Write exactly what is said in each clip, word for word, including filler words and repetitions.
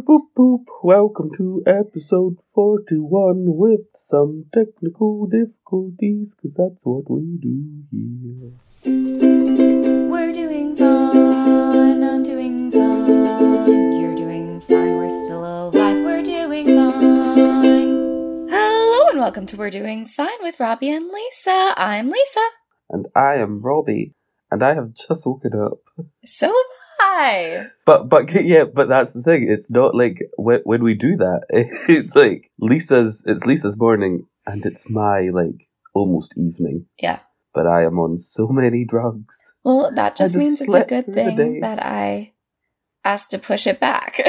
Boop boop. Welcome to episode forty-one with some technical difficulties, because that's what we do here. We're doing fine, I'm doing fine, you're doing fine, we're still alive, we're doing fine. Hello and welcome to We're Doing Fine with Robbie and Lisa. I'm Lisa. And I am Robbie, and I have just woken up. So have I. Hi. But but yeah, but that's the thing. It's not like when, when we do that. It's like Lisa's. It's Lisa's morning, and it's my like almost evening. Yeah. But I am on so many drugs. Well, that just, just means it's a good thing that I asked to push it back.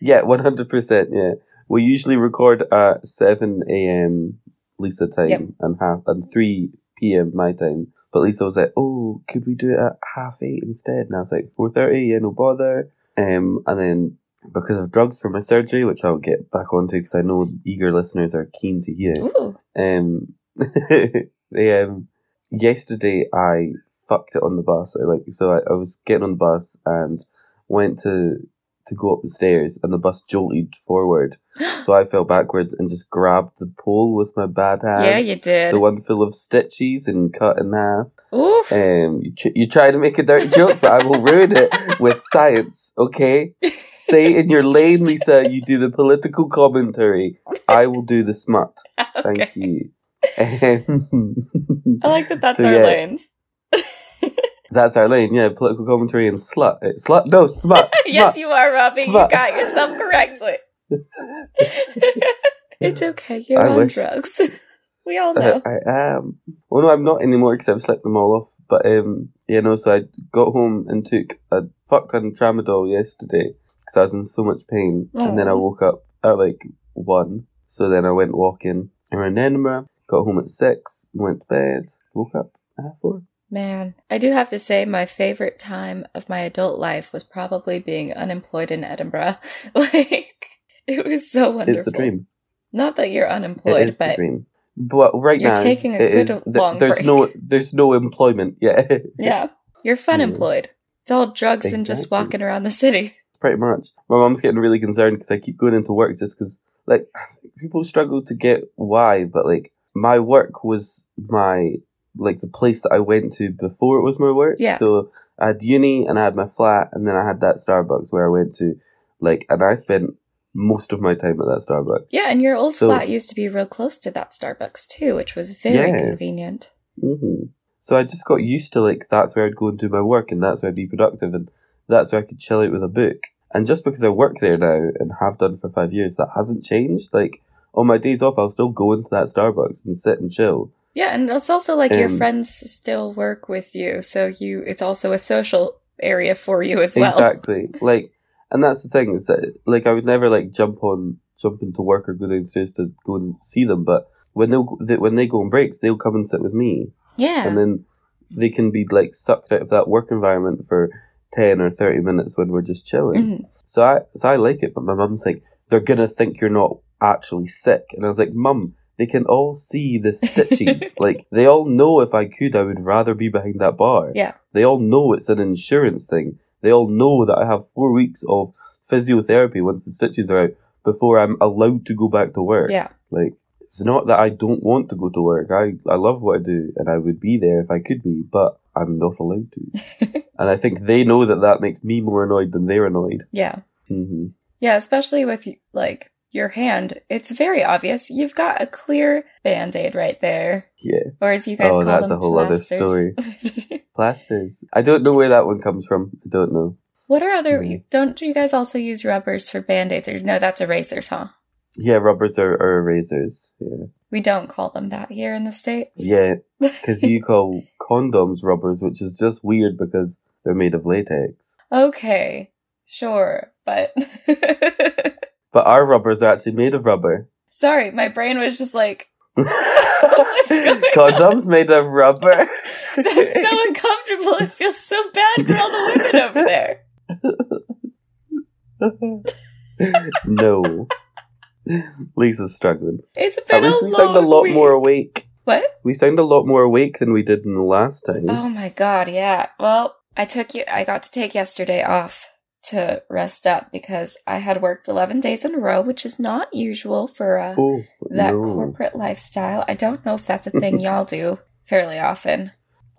Yeah, one hundred percent. Yeah, we usually record at seven a m. Lisa time, yep. and half and three p m my time. But Lisa was like, oh, could we do it at half eight instead? And I was like, four thirty, yeah, no bother. Um, and then because of drugs for my surgery, which I'll get back onto because I know eager listeners are keen to hear. Ooh. Um, they, um, yesterday I fucked it on the bus. I like So I, I was getting on the bus and went to to go up the stairs and the bus jolted forward. So I fell backwards and just grabbed the pole with my bad hand. Yeah, you did. The one full of stitches and cut in half. Oof. Um, you, tr- you try to make a dirty joke, but I will ruin it with science, okay? Stay in your lane, Lisa. You do the political commentary. I will do the smut. Okay. Thank you. Um, I like that that's so, our yeah. lanes. That's our lane, yeah. Political commentary and slut. Slut? No, smut. smut. Yes, you are, Robbie. Smut. You got yourself correctly. It's okay. You're I on wish. drugs. We all know. I, I am. Well, no, I'm not anymore because I've slipped them all off. But, um, you know, so I got home and took a fuck ton of tramadol yesterday because I was in so much pain. Oh. And then I woke up at like one. So then I went walking around Edinburgh, got home at six, went to bed, woke up at four. Man, I do have to say my favorite time of my adult life was probably being unemployed in Edinburgh. Like, it was so wonderful. It's the dream. Not that you're unemployed, it is but the dream. But right you're now, taking a good is, long there's break. no there's no employment yet. Yeah, you're fun employed. It's all drugs exactly. and just walking around the city. Pretty much. My mom's getting really concerned because I keep going into work just because, like, people struggle to get why, but like my work was my. like, the place that I went to before it was my work. Yeah. So I had uni and I had my flat and then I had that Starbucks where I went to, like, and I spent most of my time at that Starbucks. Yeah, and your old so, flat used to be real close to that Starbucks too, which was very yeah. convenient. Mm-hmm. So I just got used to, like, that's where I'd go and do my work and that's where I'd be productive and that's where I could chill out with a book. And just because I work there now and have done for five years, that hasn't changed. Like, on my days off, I'll still go into that Starbucks and sit and chill. Yeah, and it's also like um, your friends still work with you, so you it's also a social area for you as well. Exactly. Like, and that's the thing is that, like, I would never like jump on jump into work or go downstairs to go and see them, but when they'll they, when they go on breaks, they'll come and sit with me. Yeah. And then they can be like sucked out of that work environment for ten or thirty minutes when we're just chilling. Mm-hmm. So I so I like it, but my mum's like, they're gonna think you're not actually sick, and I was like, Mum. They can all see the stitches. Like, they all know if I could, I would rather be behind that bar. Yeah. They all know it's an insurance thing. They all know that I have four weeks of physiotherapy once the stitches are out before I'm allowed to go back to work. Yeah. Like, it's not that I don't want to go to work. I, I love what I do, and I would be there if I could be, but I'm not allowed to. And I think they know that that makes me more annoyed than they're annoyed. Yeah. Mm-hmm. Yeah, especially with, like... your hand, it's very obvious. You've got a clear Band-Aid right there. Yeah. Or as you guys oh, call them, plasters. Oh, that's a whole plasters. other story. Plasters. I don't know where that one comes from. I don't know. What are other... Mm. Don't you guys also use rubbers for Band-Aids? Or, no, that's erasers, huh? Yeah, rubbers are, are erasers. Yeah. We don't call them that here in the States. Yeah, because you call condoms rubbers, which is just weird because they're made of latex. Okay, sure, but... But our rubbers are actually made of rubber. Sorry, my brain was just like, what's going Condoms on? Made of rubber. That's so uncomfortable. It feels so bad for all the women over there. No. Lisa's struggling. It's been At least a we long sound a lot week. more awake. What? We sound a lot more awake than we did in the last time. Oh my god, yeah. Well, I took you. I got to take yesterday off to rest up because I had worked eleven days in a row, which is not usual for uh, oh, that no. corporate lifestyle. I don't know if that's a thing y'all do fairly often.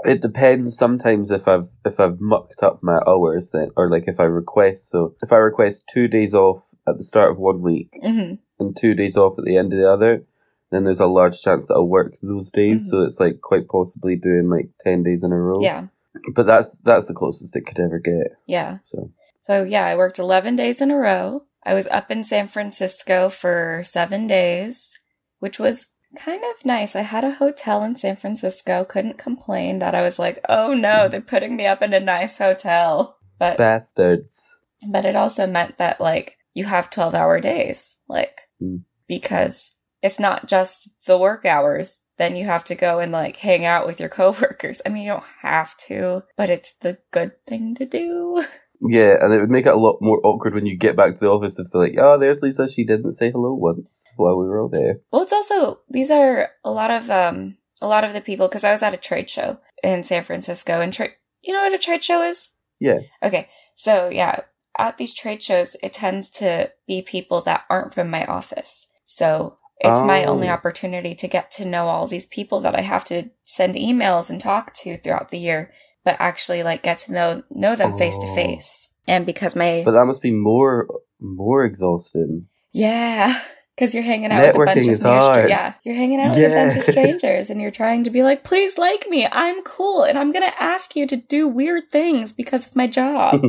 It depends. Sometimes if I've if I've mucked up my hours, then, or like if I request. So if I request two days off at the start of one week mm-hmm. and two days off at the end of the other, then there's a large chance that I'll work those days. Mm-hmm. So it's like quite possibly doing like ten days in a row. Yeah. But that's that's the closest it could ever get. Yeah. So so yeah, I worked eleven days in a row. I was up in San Francisco for seven days, which was kind of nice. I had a hotel in San Francisco. Couldn't complain that I was like, oh no, they're putting me up in a nice hotel. But bastards. But it also meant that like you have twelve hour days, like mm. because it's not just the work hours. Then you have to go and like hang out with your coworkers. I mean, you don't have to, but it's the good thing to do. Yeah, and it would make it a lot more awkward when you get back to the office if they're like, oh, there's Lisa. She didn't say hello once while we were all there. Well, it's also, these are a lot of, um, a lot of the people, because I was at a trade show in San Francisco, and tra- you know what a trade show is? Yeah. Okay. So yeah, at these trade shows, it tends to be people that aren't from my office. So it's oh. my only opportunity to get to know all these people that I have to send emails and talk to throughout the year, but actually like get to know know them face to face. And because my But that must be more more exhausting. Yeah, cuz you're hanging out Networking with a bunch is of hard. Yeah, you're hanging out yeah. with a bunch of strangers and you're trying to be like, "Please like me. I'm cool and I'm going to ask you to do weird things because of my job."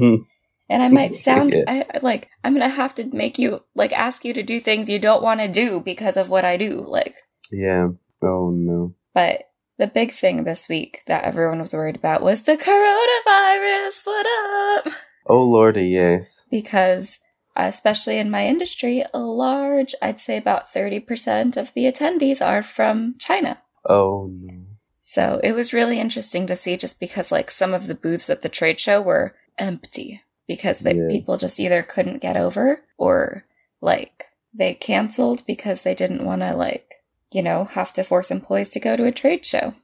And I might sound yeah. I, like I'm going to have to make you like ask you to do things you don't want to do because of what I do, like. Yeah. Oh no. But the big thing this week that everyone was worried about was the coronavirus. What up? Oh, Lordy, yes. Because, especially in my industry, a large, I'd say about thirty percent of the attendees are from China. Oh, no. So it was really interesting to see just because, like, some of the booths at the trade show were empty because the yeah. people just either couldn't get over or, like, they canceled because they didn't want to, like, you know, have to force employees to go to a trade show.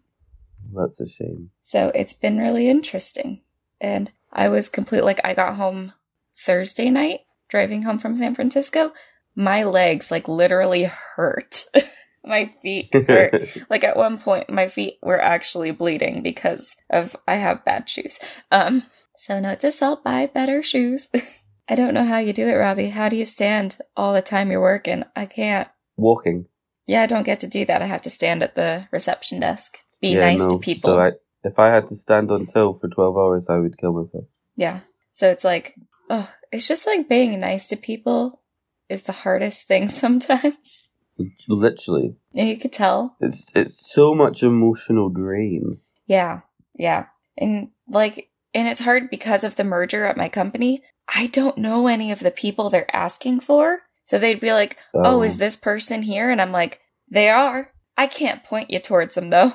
That's a shame. So it's been really interesting. And I was complete, like, I got home Thursday night, driving home from San Francisco. My legs, like, literally hurt. My feet hurt. Like, at one point, my feet were actually bleeding because of, I have bad shoes. Um, so note to self, buy better shoes. I don't know how you do it, Robbie. How do you stand all the time you're working? I can't. Walking. Yeah, I don't get to do that. I have to stand at the reception desk. Be yeah, nice no. to people. So I, if I had to stand on till for twelve hours, I would kill myself. Yeah. So it's like, oh, it's just like being nice to people is the hardest thing sometimes. Literally. And you could tell. It's it's so much emotional drain. Yeah. Yeah. And like, and it's hard because of the merger at my company. I don't know any of the people they're asking for. So they'd be like, oh, um, is this person here? And I'm like, they are. I can't point you towards them, though.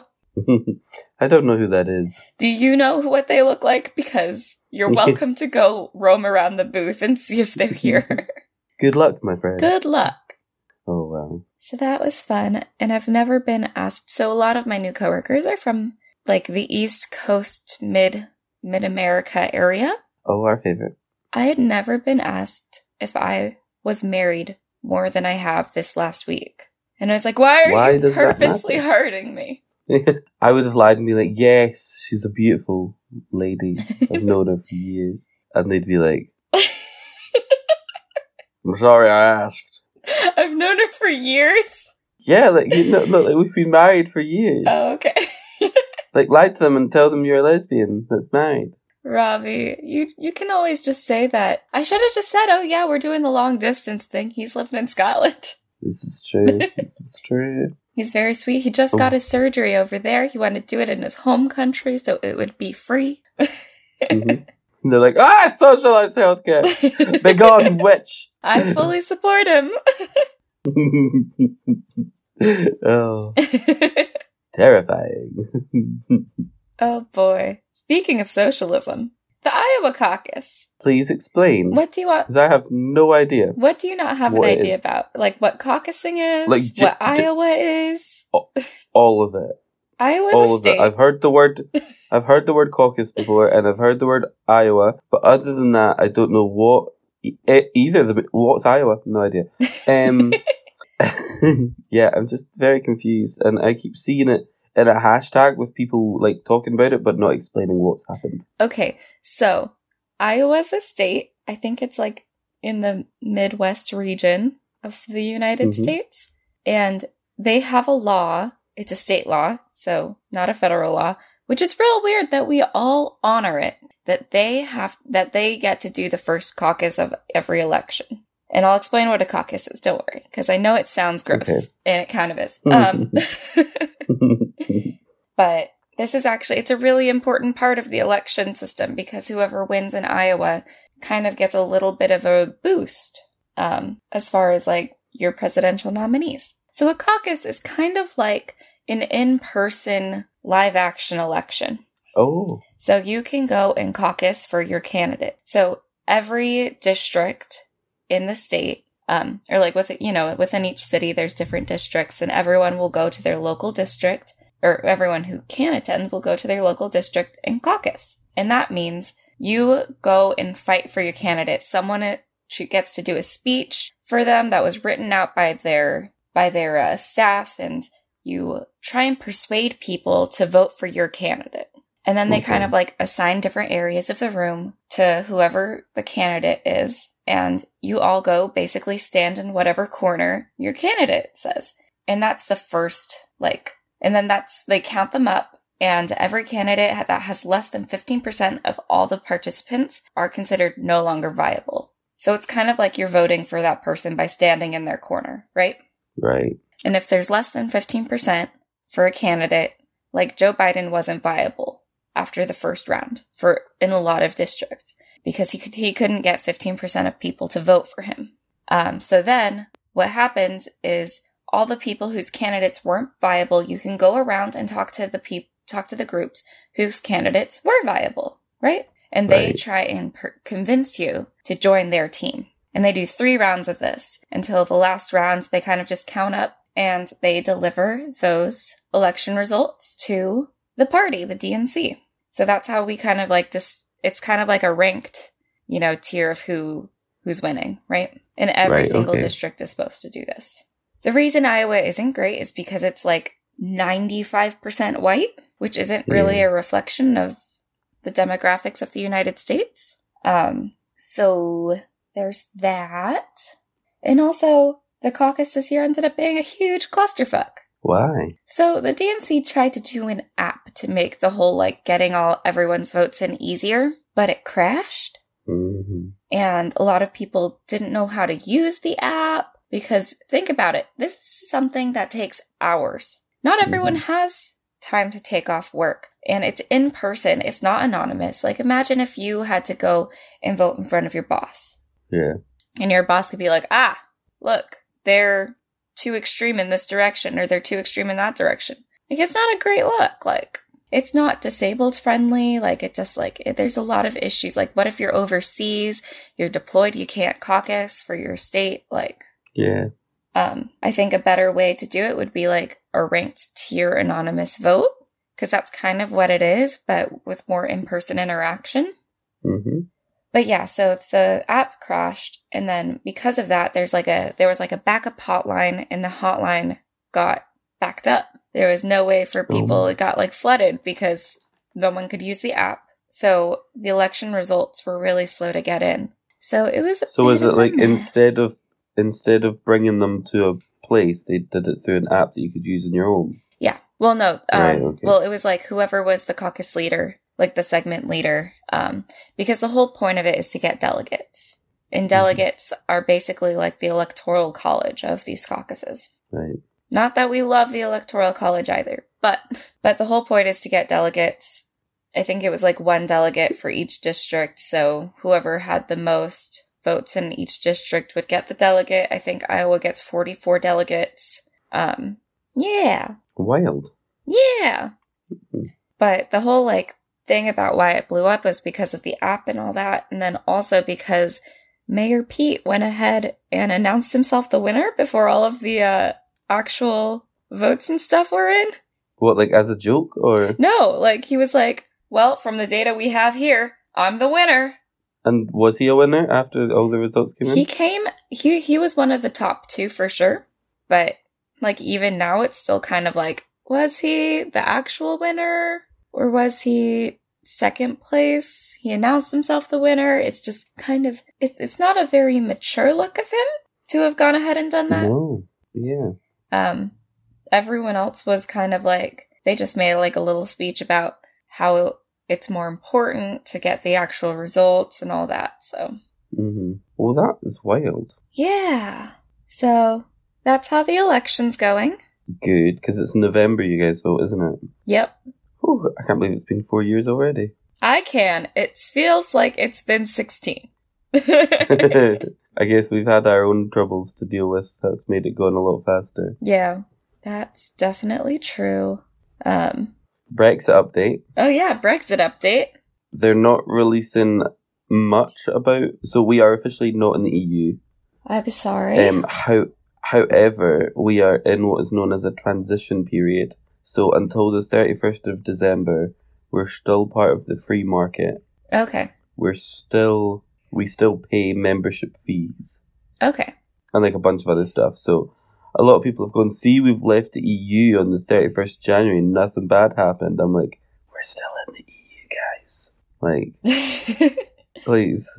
I don't know who that is. Do you know what they look like? Because you're welcome to go roam around the booth and see if they're here. Good luck, my friend. Good luck. Oh, wow. So that was fun. And I've never been asked. So a lot of my new coworkers are from, like, the East Coast, mid, mid-America area. Oh, our favorite. I had never been asked if I was married more than I have this last week. And I was like, why are why you purposely hurting me? I would have lied and be like, yes, she's a beautiful lady. I've known her for years. And they'd be like, I'm sorry I asked. I've known her for years? Yeah, like, you know, like we've been married for years. Oh, okay. Like, lie to them and tell them you're a lesbian that's married. Robbie, you you can always just say that. I should have just said, oh yeah, we're doing the long distance thing. He's living in Scotland. This is true. This is true. He's very sweet. He just oh. got his surgery over there. He wanted to do it in his home country so it would be free. Mm-hmm. And they're like, ah, socialized healthcare. Begone, witch. I fully support him. Oh. Terrifying. Oh boy. Speaking of socialism, the Iowa caucus. Please explain. What do you want? Because I have no idea. What do you not have an idea about? Like what caucusing is, like, j- what Iowa j- is? All of it. Iowa's all a state. Of it. I've heard the word I've heard the word caucus before, and I've heard the word Iowa, but other than that, I don't know what e- either the what's Iowa. No idea. Um, yeah, I'm just very confused, and I keep seeing it in a hashtag with people like talking about it, but not explaining what's happened. Okay, so Iowa's a state. I think it's like in the Midwest region of the United mm-hmm. States, and they have a law. It's a state law, so not a federal law, which is real weird that we all honor it, that they have, that they get to do the first caucus of every election. And I'll explain what a caucus is, don't worry, because I know it sounds gross, okay. and it kind of is. Um, but this is actually, it's a really important part of the election system, because whoever wins in Iowa kind of gets a little bit of a boost um, as far as like your presidential nominees. So a caucus is kind of like an in-person live action election. Oh. So you can go and caucus for your candidate. So every district in the state, um, or like with, you know, within each city, there's different districts, and everyone will go to their local district, or everyone who can attend will go to their local district and caucus. And that means you go and fight for your candidate. Someone gets to do a speech for them that was written out by their by their uh, staff, and you try and persuade people to vote for your candidate. And then they okay. kind of like assign different areas of the room to whoever the candidate is. And you all go basically stand in whatever corner your candidate says. And that's the first like, and then that's, they count them up, and every candidate that has less than fifteen percent of all the participants are considered no longer viable. So it's kind of like you're voting for that person by standing in their corner, right? Right. And if there's less than fifteen percent for a candidate, like Joe Biden wasn't viable after the first round for in a lot of districts because he could, he couldn't get fifteen percent of people to vote for him. Um, so then what happens is all the people whose candidates weren't viable, you can go around and talk to the people, talk to the groups whose candidates were viable, right? And they right. try and per- convince you to join their team. And they do three rounds of this until the last round, they kind of just count up and they deliver those election results to the party, the D N C. So that's how we kind of like dis- it's kind of like a ranked, you know, tier of who who's winning, right? And every right, single okay. district is supposed to do this. The reason Iowa isn't great is because it's like ninety-five percent white, which isn't really mm. a reflection of the demographics of the United States. Um, so... There's that. And also, the caucus this year ended up being a huge clusterfuck. Why? So the D N C tried to do an app to make the whole, like, getting all everyone's votes in easier, but it crashed. Mm-hmm. And a lot of people didn't know how to use the app because, think about it, this is something that takes hours. Not everyone mm-hmm. has time to take off work. And it's in person. It's not anonymous. Like, imagine if you had to go and vote in front of your boss. Yeah. And your boss could be like, ah, look, they're too extreme in this direction, or they're too extreme in that direction. Like, it's not a great look. Like, it's not disabled friendly. Like, it just, like, it, there's a lot of issues. Like, what if you're overseas, you're deployed, you can't caucus for your state? Like, yeah. Um, I think a better way to do it would be like a ranked tier anonymous vote, because that's kind of what it is, but with more in-person interaction. Mm-hmm. But yeah, so the app crashed, and then because of that, there's like a there was like a backup hotline, and the hotline got backed up. There was no way for people. It got like flooded because no one could use the app. So the election results were really slow to get in. So it was. So was it like instead of instead of bringing them to a place, they did it through an app that you could use on your own? Yeah. Well, no. Um, right, okay. Well, it was like whoever was the caucus leader, like the segment leader, um, because the whole point of it is to get delegates. And delegates mm-hmm. are basically like the electoral college of these caucuses. Right. Not that we love the electoral college either, but but the whole point is to get delegates. I think it was like one delegate for each district, so whoever had the most votes in each district would get the delegate. I think Iowa gets forty-four delegates. Um, yeah. Wild. Yeah. Mm-hmm. But the whole, like, thing about why it blew up was because of the app and all that, and then also because Mayor Pete went ahead and announced himself the winner before all of the uh, actual votes and stuff were in. What, like as a joke, or no? Like he was like, well, from the data we have here, I'm the winner. And was he a winner after all the results came in? He came, he, he was one of the top two for sure. But like even now, it's still kind of like, was he the actual winner or was he second place? He announced himself the winner. It's just kind of, it, it's not a very mature look of him to have gone ahead and done that. Whoa. Yeah. Um, everyone else was kind of like, they just made like a little speech about how it, it's more important to get the actual results and all that, so. Mm-hmm. Well, that is wild. Yeah. So, that's how the election's going. Good, because it's November you guys vote, isn't it? Yep. Whew, I can't believe it's been four years already. I can. It feels like it's been sixteen. I guess we've had our own troubles to deal with. That's made it go on a lot faster. Yeah, that's definitely true. Um... Brexit update. Oh yeah, Brexit update. They're not releasing much about, so we are officially not in the E U. I'm sorry. Um, how, however, we are in what is known as a transition period. So until the thirty-first of December, we're still part of the free market. Okay. We're still, we still pay membership fees. Okay. And like a bunch of other stuff, so... A lot of people have gone, see, we've left the E U on the thirty-first of January and nothing bad happened. I'm like, we're still in the E U, guys. Like, please.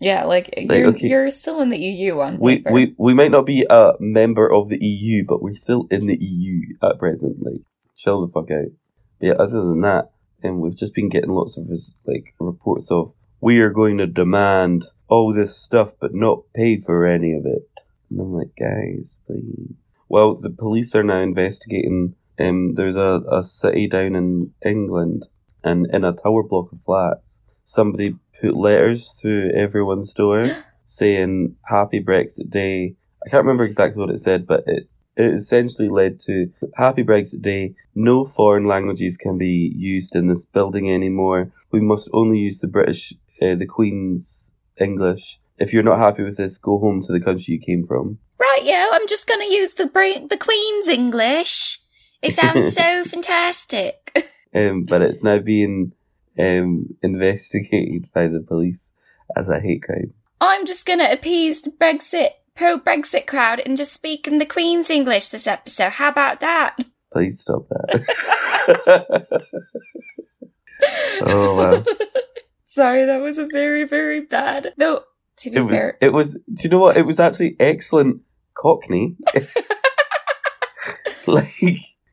Yeah, like, like you're, okay. You're still in the E U on we, paper. We, we might not be a member of the E U, but we're still in the E U at present. Like, chill the fuck out. But yeah, other than that, and we've just been getting lots of his, like reports of, we are going to demand all this stuff but not pay for any of it. And I'm like, guys, please. Well, the police are now investigating. Um, there's a, a city down in England, and in a tower block of flats, somebody put letters through everyone's door saying, Happy Brexit Day. I can't remember exactly what it said, but it, it essentially led to, Happy Brexit Day. No foreign languages can be used in this building anymore. We must only use the British, uh, the Queen's English. If you're not happy with this, go home to the country you came from. Right, yo, I'm just going to use the bra- the Queen's English. It sounds so fantastic. Um, but it's now being um, investigated by the police as a hate crime. I'm just going to appease the Brexit, pro-Brexit crowd and just speak in the Queen's English this episode. How about that? Please stop that. Oh, wow. Sorry, that was a very, very bad... No. To be it fair. Was, it was, do you know what? It was actually excellent Cockney. Like,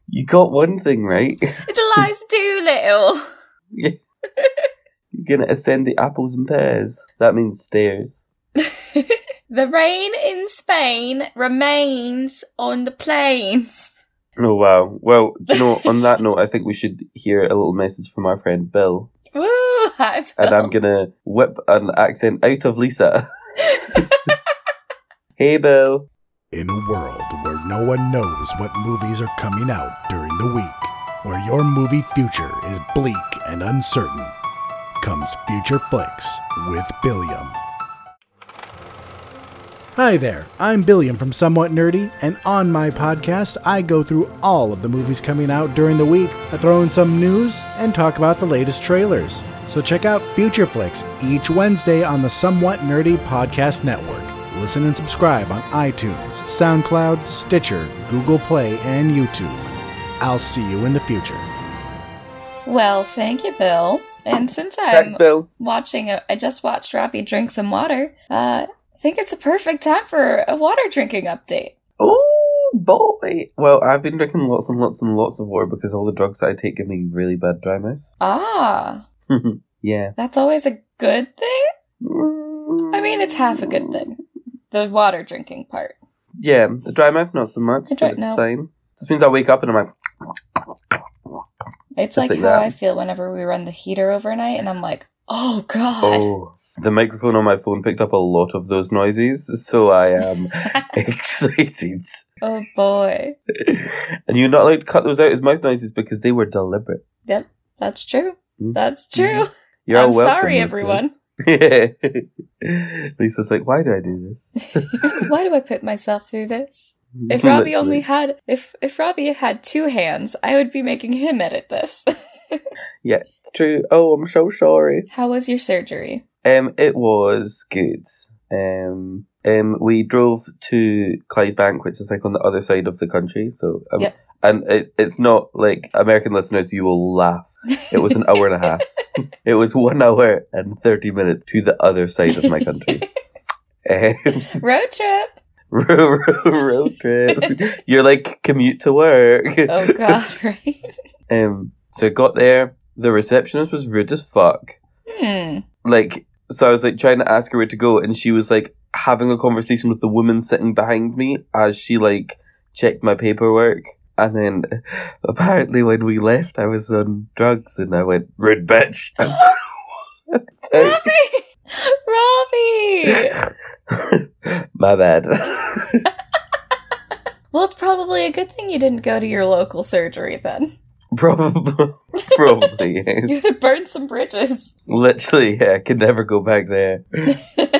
you got one thing right. It lies too little. Yeah. You're going to ascend the apples and pears. That means stairs. The rain in Spain remains on the plains. Oh, wow. Well, do you know, on that note, I think we should hear a little message from our friend Bill. Woo, hi, Bill. And I'm going to whip an accent out of Lisa. Hey, Bill. In a world where no one knows what movies are coming out during the week, where your movie future is bleak and uncertain, comes Future Flicks with Billiam. Hi there, I'm Billiam from Somewhat Nerdy, and on my podcast, I go through all of the movies coming out during the week. I throw in some news and talk about the latest trailers. So check out Future Flicks each Wednesday on the Somewhat Nerdy Podcast Network. Listen and subscribe on iTunes, SoundCloud, Stitcher, Google Play, and YouTube. I'll see you in the future. Well, thank you, Bill. And since I'm Thanks, Bill. watching, a, I just watched Robbie drink some water, uh... I think it's a perfect time for a water drinking update. Oh, boy. Well, I've been drinking lots and lots and lots of water because all the drugs that I take give me really bad dry mouth. Ah. Yeah. That's always a good thing? I mean, it's half a good thing. The water drinking part. Yeah, the dry mouth, not so much. The dry, but it's no. fine. Just means I wake up and I'm like... It's like, like how that. I feel whenever we run the heater overnight and I'm like, oh, God. Oh. The microphone on my phone picked up a lot of those noises, so I am excited. Oh, boy. And you're not allowed to cut those out as mouth noises because they were deliberate. Yep, that's true. Mm-hmm. That's true. You're I'm all welcome, sorry, everyone. Yeah. Lisa's like, why did I do this? Why do I put myself through this? If Robbie only had, if, if Robbie had two hands, I would be making him edit this. Yeah, it's true. Oh, I'm so sorry. How was your surgery? Um, it was good. Um, um, we drove to Clydebank, which is like on the other side of the country. So, um, yep. and it, it's not like American listeners, you will laugh. It was an hour and a half. It was one hour and thirty minutes to the other side of my country. um, road trip. Road trip. You're like commute to work. Oh God, right. Um. So I got there. The receptionist was rude as fuck. Hmm. Like, so I was like trying to ask her where to go, and she was like having a conversation with the woman sitting behind me as she like checked my paperwork. And then apparently when we left, I was on drugs, and I went, rude bitch. Robbie, Robbie. My bad. Well, it's probably a good thing you didn't go to your local surgery then. Probably, probably yes. You had to burn some bridges. Literally, yeah, I could never go back there.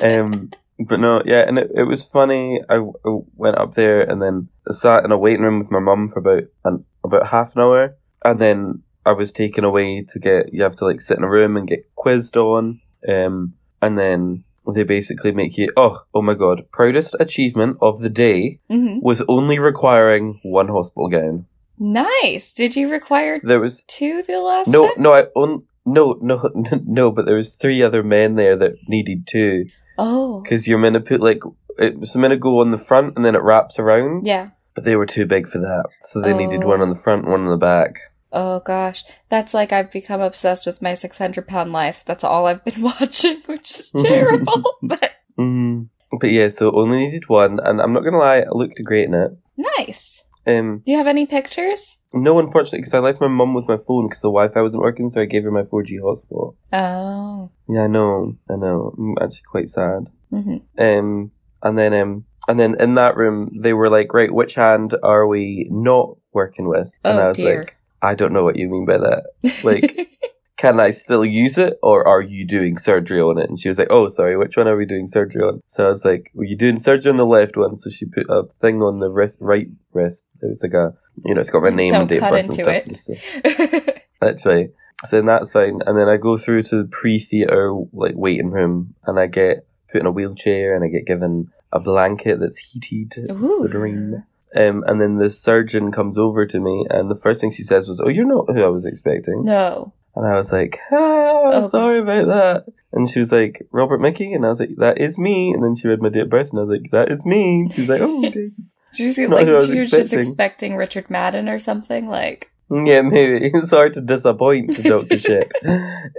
um, but no, yeah, and it, it was funny. I, I went up there and then sat in a waiting room with my mum for about an, about half an hour, and then I was taken away to get. You have to like sit in a room and get quizzed on, um, and then they basically make you. Oh, oh my God! Proudest achievement of the day mm-hmm. was only requiring one hospital gown. Nice. Did you require there was two the last no, time? No, I on, no, no, no, but there was three other men there that needed two. Oh. Because you're meant to put, like, it's meant to go on the front and then it wraps around. Yeah. But they were too big for that, so they oh. needed one on the front and one on the back. Oh, gosh. That's like I've become obsessed with My six hundred pound Life. That's all I've been watching, which is terrible. but... Mm. but, yeah, so only needed one, and I'm not going to lie, I looked great in it. Nice. Um, Do you have any pictures? No, unfortunately, because I left my mum with my phone because the Wi-Fi wasn't working, so I gave her my four G hotspot. Oh. Yeah, I know. I know. I'm actually quite sad. Mm-hmm. Um, and then, um, and then in that room, they were like, "Right, which hand are we not working with?" Oh, and I was dear. like, "I don't know what you mean by that. Like, can I still use it, or are you doing surgery on it?" And she was like, "Oh, sorry, which one are we doing surgery on?" So I was like, "Well, you're doing surgery on the left one." So she put a thing on the wrist, right wrist. It was like a, you know, it's got my name don't and date of birth and stuff. It. So. Literally. So then that's fine. And then I go through to the pre-theatre, like, waiting room, and I get put in a wheelchair, and I get given a blanket that's heated. It's the dream. Um, and then the surgeon comes over to me, and the first thing she says was, "Oh, you're not who I was expecting." No. And I was like, "Oh, I'm okay. sorry about that." And she was like, "Robert Mickey?" And I was like, "That is me." And then she read my date of birth, and I was like, "That is me." She was like, "Oh, okay." She's like, "You were just expecting Richard Madden or something?" Like, yeah, maybe. It was hard to disappoint the doctorship.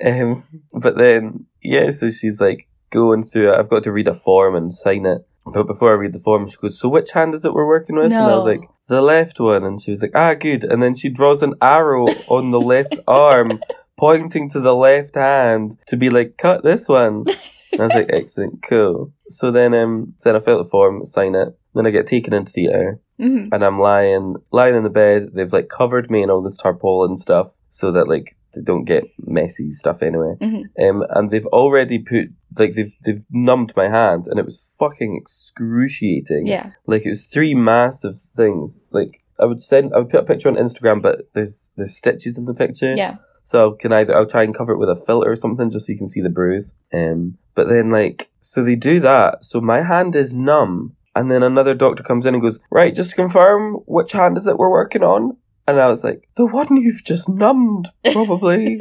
um, but then, yeah, so she's like, going through it. I've got to read a form and sign it. But before I read the form, she goes, "So which hand is it we're working with?" No. And I was like, "The left one." And she was like, "Ah, good." And then she draws an arrow on the left arm, pointing to the left hand to be like, "Cut this one." And I was like, "Excellent, cool." So then um, then I fill out the form, sign it. Then I get taken into theatre. Mm-hmm. And I'm lying lying in the bed. They've like covered me in all this tarpaulin stuff so that like they don't get messy stuff anyway. Mm-hmm. Um, and they've already put, like they've, they've numbed my hand, and it was fucking excruciating. Yeah. Like it was three massive things. Like I would send, I would put a picture on Instagram, but there's there's stitches in the picture. Yeah. So can either I'll try and cover it with a filter or something just so you can see the bruise. Um, but then like, so they do that. So my hand is numb. And then another doctor comes in and goes, "Right, just to confirm, which hand is it we're working on?" And I was like, "The one you've just numbed, probably."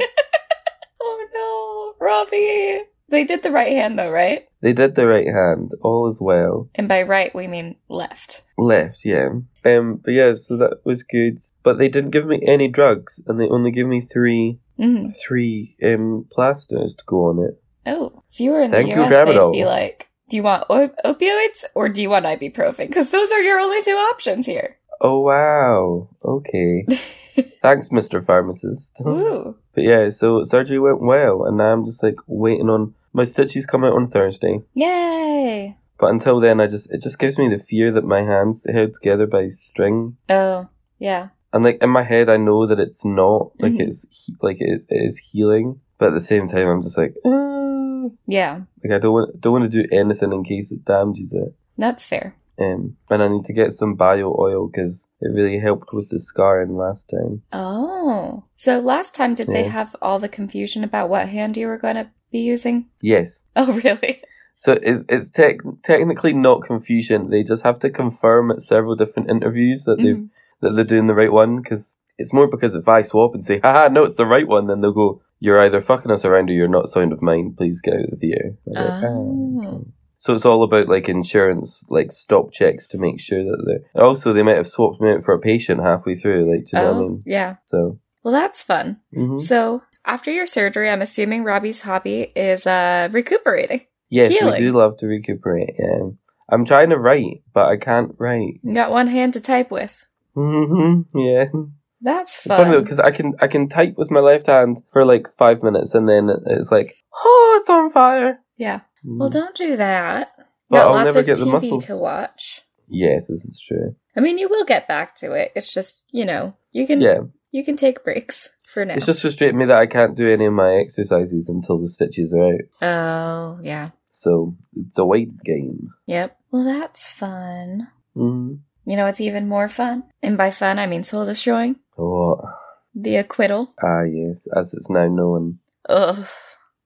Oh no, Robbie. They did the right hand though, right? They did the right hand. All is well. And by right, we mean left. Left, yeah. Um, but yeah, so that was good. But they didn't give me any drugs, and they only gave me three, mm-hmm. three um, plasters to go on it. Oh, if you were in Thank the U S, they'd be like, "Do you want op- opioids or do you want ibuprofen? Because those are your only two options here." Oh, wow. Okay. Thanks, Mister Pharmacist. Ooh. But yeah, so surgery went well, and now I'm just like waiting on my stitches come out on Thursday. Yay! But until then, I just it just gives me the fear that my hand's held together by string. Oh, yeah. And like in my head, I know that it's not like mm-hmm. it's like it, it is healing, but at the same time, I'm just like, eh. Yeah. Like I don't want don't want to do anything in case it damages it. That's fair. Um, and I need to get some bio oil because it really helped with the scarring last time. Oh. So last time, did yeah. they have all the confusion about what hand you were going to be using? Yes. Oh, really? So it's it's tec- technically not confusion. They just have to confirm at several different interviews that, mm-hmm. they've, that they're doing the right one, because it's more because if I swap and say, haha, no, it's the right one, then they'll go, you're either fucking us around or you're not Sound of Mine. Please get out of the air. Like, oh. Okay. So it's all about, like, insurance, like, stop checks to make sure that they're... Also, they might have swapped me out for a patient halfway through, like, do you oh, know what I mean? Yeah. So. Well, that's fun. Mm-hmm. So, after your surgery, I'm assuming Robbie's hobby is uh, recuperating. Yes, healing. We do love to recuperate, yeah. I'm trying to write, but I can't write. You got one hand to type with. Mm-hmm, yeah. That's fun. It's funny though, because I can, I can type with my left hand for, like, five minutes, and then it's like, oh, it's on fire. Yeah. Well, don't do that. But Got I'll lots never of get T V the muscles to watch. Yes, this is true. I mean, you will get back to it. It's just, you know, you can yeah. you can take breaks for now. It's just frustrating me that I can't do any of my exercises until the stitches are out. Oh, yeah. So it's a weight gain. Yep. Well, that's fun. Mm-hmm. You know what's even more fun? And by fun, I mean soul destroying. What? Oh. The acquittal. Ah, yes, as it's now known. Ugh.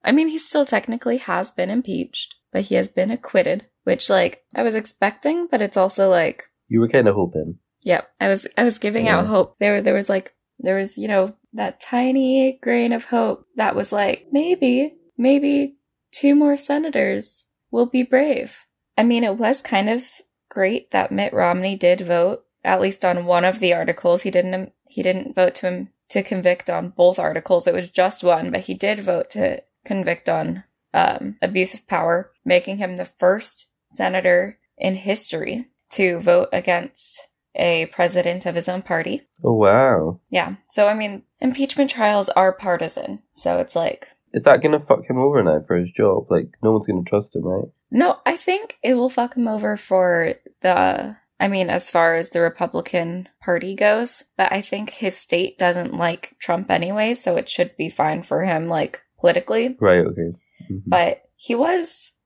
I mean, he still technically has been impeached, but he has been acquitted, which, like, I was expecting, but it's also, like... You were kind of hoping. Yeah, I was I was giving yeah. out hope. There there was, like, there was, you know, that tiny grain of hope that was, like, maybe, maybe two more senators will be brave. I mean, it was kind of great that Mitt Romney did vote, at least on one of the articles. He didn't, he didn't vote to him to convict on both articles. It was just one, but he did vote to... convict on um, abuse of power, making him the first senator in history to vote against a president of his own party. Oh, wow. Yeah. So, I mean, impeachment trials are partisan. So it's like... Is that going to fuck him over now for his job? Like, no one's going to trust him, right? No, I think it will fuck him over for the... I mean, as far as the Republican Party goes. But I think his state doesn't like Trump anyway, so it should be fine for him, like... politically. Right, okay. Mm-hmm. But he was,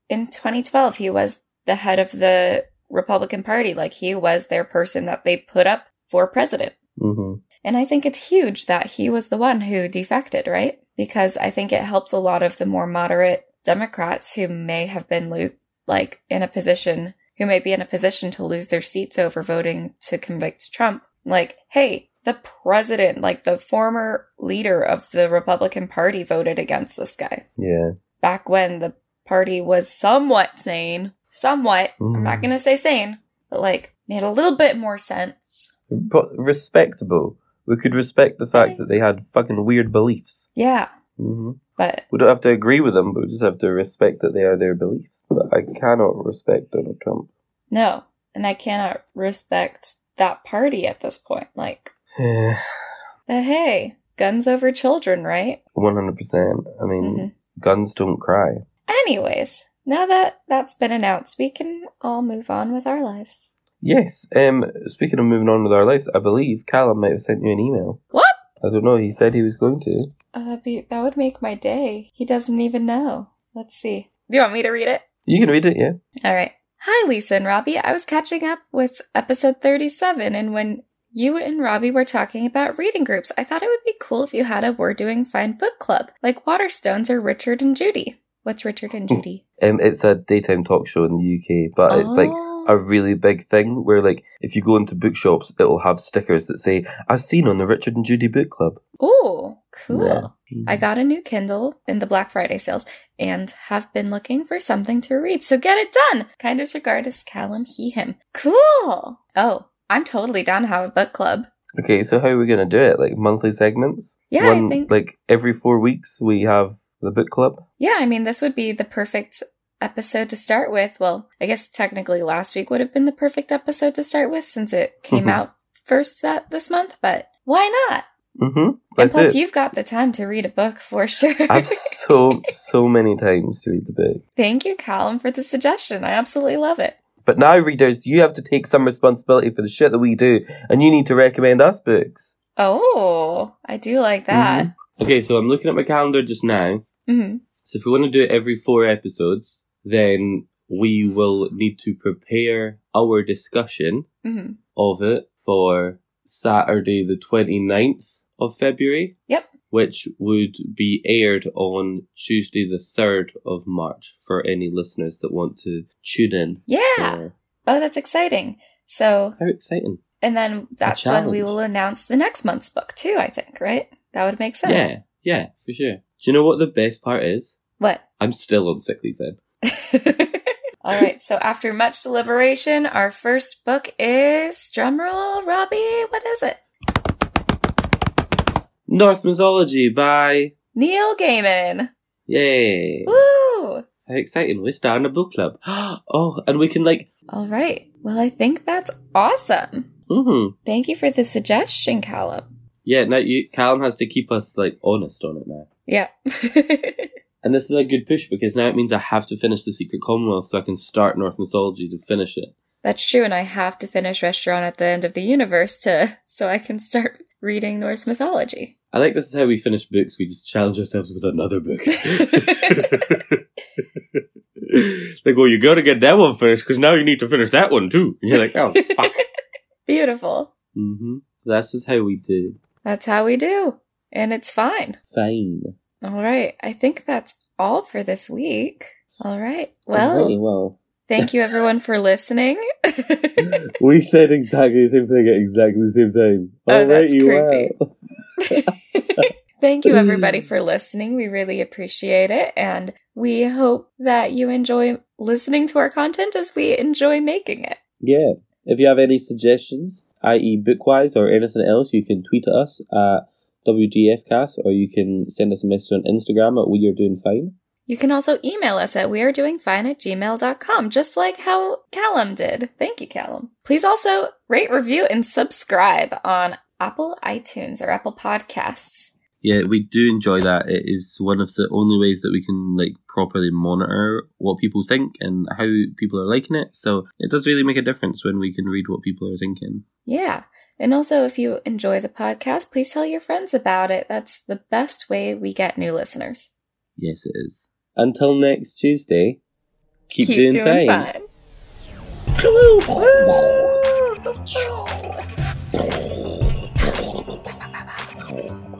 in twenty twelve, he was the head of the Republican Party. Like, he was their person that they put up for president. Mm-hmm. And I think it's huge that he was the one who defected, right? Because I think it helps a lot of the more moderate Democrats who may have been, lo- like, in a position, who may be in a position to lose their seats over voting to convict Trump. Like, hey, the president, like the former leader of the Republican Party, voted against this guy. Yeah. Back when the party was somewhat sane, somewhat, mm. I'm not going to say sane, but like made a little bit more sense. But respectable. We could respect the fact okay. that they had fucking weird beliefs. Yeah. Mm-hmm. But we don't have to agree with them, but we just have to respect that they are their beliefs. But I cannot respect Donald Trump. No. And I cannot respect that party at this point. Like, yeah. But hey, guns over children, right? one hundred percent. I mean, mm-hmm. guns don't cry. Anyways, now that that's been announced, we can all move on with our lives. Yes. Um. Speaking of moving on with our lives, I believe Callum might have sent you an email. What? I don't know. He said he was going to. Oh, that'd be, that would make my day. He doesn't even know. Let's see. Do you want me to read it? You can read it, yeah. All right. Hi, Lisa and Robbie. I was catching up with episode thirty-seven, and when... you and Robbie were talking about reading groups. I thought it would be cool if you had a We're Doing Fine book club, like Waterstones or Richard and Judy. What's Richard and Judy? Um, it's a daytime talk show in the U K, but oh. it's like a really big thing where, like, if you go into bookshops, it'll have stickers that say, "As seen on the Richard and Judy book club." Oh, cool. Yeah. I got a new Kindle in the Black Friday sales and have been looking for something to read, so get it done. Kindest regards, Callum, he, him. Cool. Oh. I'm totally down to have a book club. Okay, so how are we going to do it? Like, monthly segments? Yeah, One, I think... Like, every four weeks we have the book club? Yeah, I mean, this would be the perfect episode to start with. Well, I guess technically last week would have been the perfect episode to start with since it came out first that this month, but why not? Mm-hmm. And plus, it. you've got the time to read a book for sure. I've so, so many times to read the book. Thank you, Callum, for the suggestion. I absolutely love it. But now, readers, you have to take some responsibility for the shit that we do, and you need to recommend us books. Oh, I do like that. Mm-hmm. Okay, so I'm looking at my calendar just now. Mm-hmm. So if we want to do it every four episodes, then we will need to prepare our discussion mm-hmm. of it for Saturday the twenty-ninth of February. Yep. Which would be aired on Tuesday the third of March for any listeners that want to tune in. Yeah. For... Oh, that's exciting. So How exciting. And then that's when we will announce the next month's book too, I think, right? That would make sense. Yeah, yeah, for sure. Do you know what the best part is? What? I'm still on sick leave then. All right, so after much deliberation, our first book is, drumroll, Robbie, what is it? Norse Mythology by... Neil Gaiman. Yay. Woo! How exciting. We're starting a book club. Oh, and we can like... All right. Well, I think that's awesome. Mm-hmm. Thank you for the suggestion, Callum. Yeah, now you, Callum has to keep us like honest on it now. Yeah. And this is a good push because now it means I have to finish The Secret Commonwealth so I can start Norse Mythology to finish it. That's true, and I have to finish Restaurant at the End of the Universe to so I can start reading Norse Mythology. I like this is how we finish books. We just challenge ourselves with another book. Like, well, you got to get that one first because now you need to finish that one too. And you're like, oh, fuck. Beautiful. Mm-hmm. That's just how we do. That's how we do. And it's fine. Fine. All right. I think that's all for this week. All right. Well, all right, well. Thank you everyone for listening. We said exactly the same thing at exactly the same time. All oh, right, you wow. Thank you everybody for listening. We really appreciate it. And we hope that you enjoy listening to our content as we enjoy making it. Yeah. If you have any suggestions, that is. bookwise or anything else, you can tweet at us at W D F cast, or you can send us a message on Instagram at We Are Doing Fine. You can also email us at wearedoingfine at gmail dot com, just like how Callum did. Thank you, Callum. Please also rate, review, and subscribe on Apple iTunes or Apple Podcasts. Yeah, we do enjoy that. It is one of the only ways that we can like properly monitor what people think and how people are liking it. So it does really make a difference when we can read what people are thinking. Yeah. And also, if you enjoy the podcast, please tell your friends about it. That's the best way we get new listeners. Yes, it is. Until next Tuesday, keep, keep doing, doing fine. fine.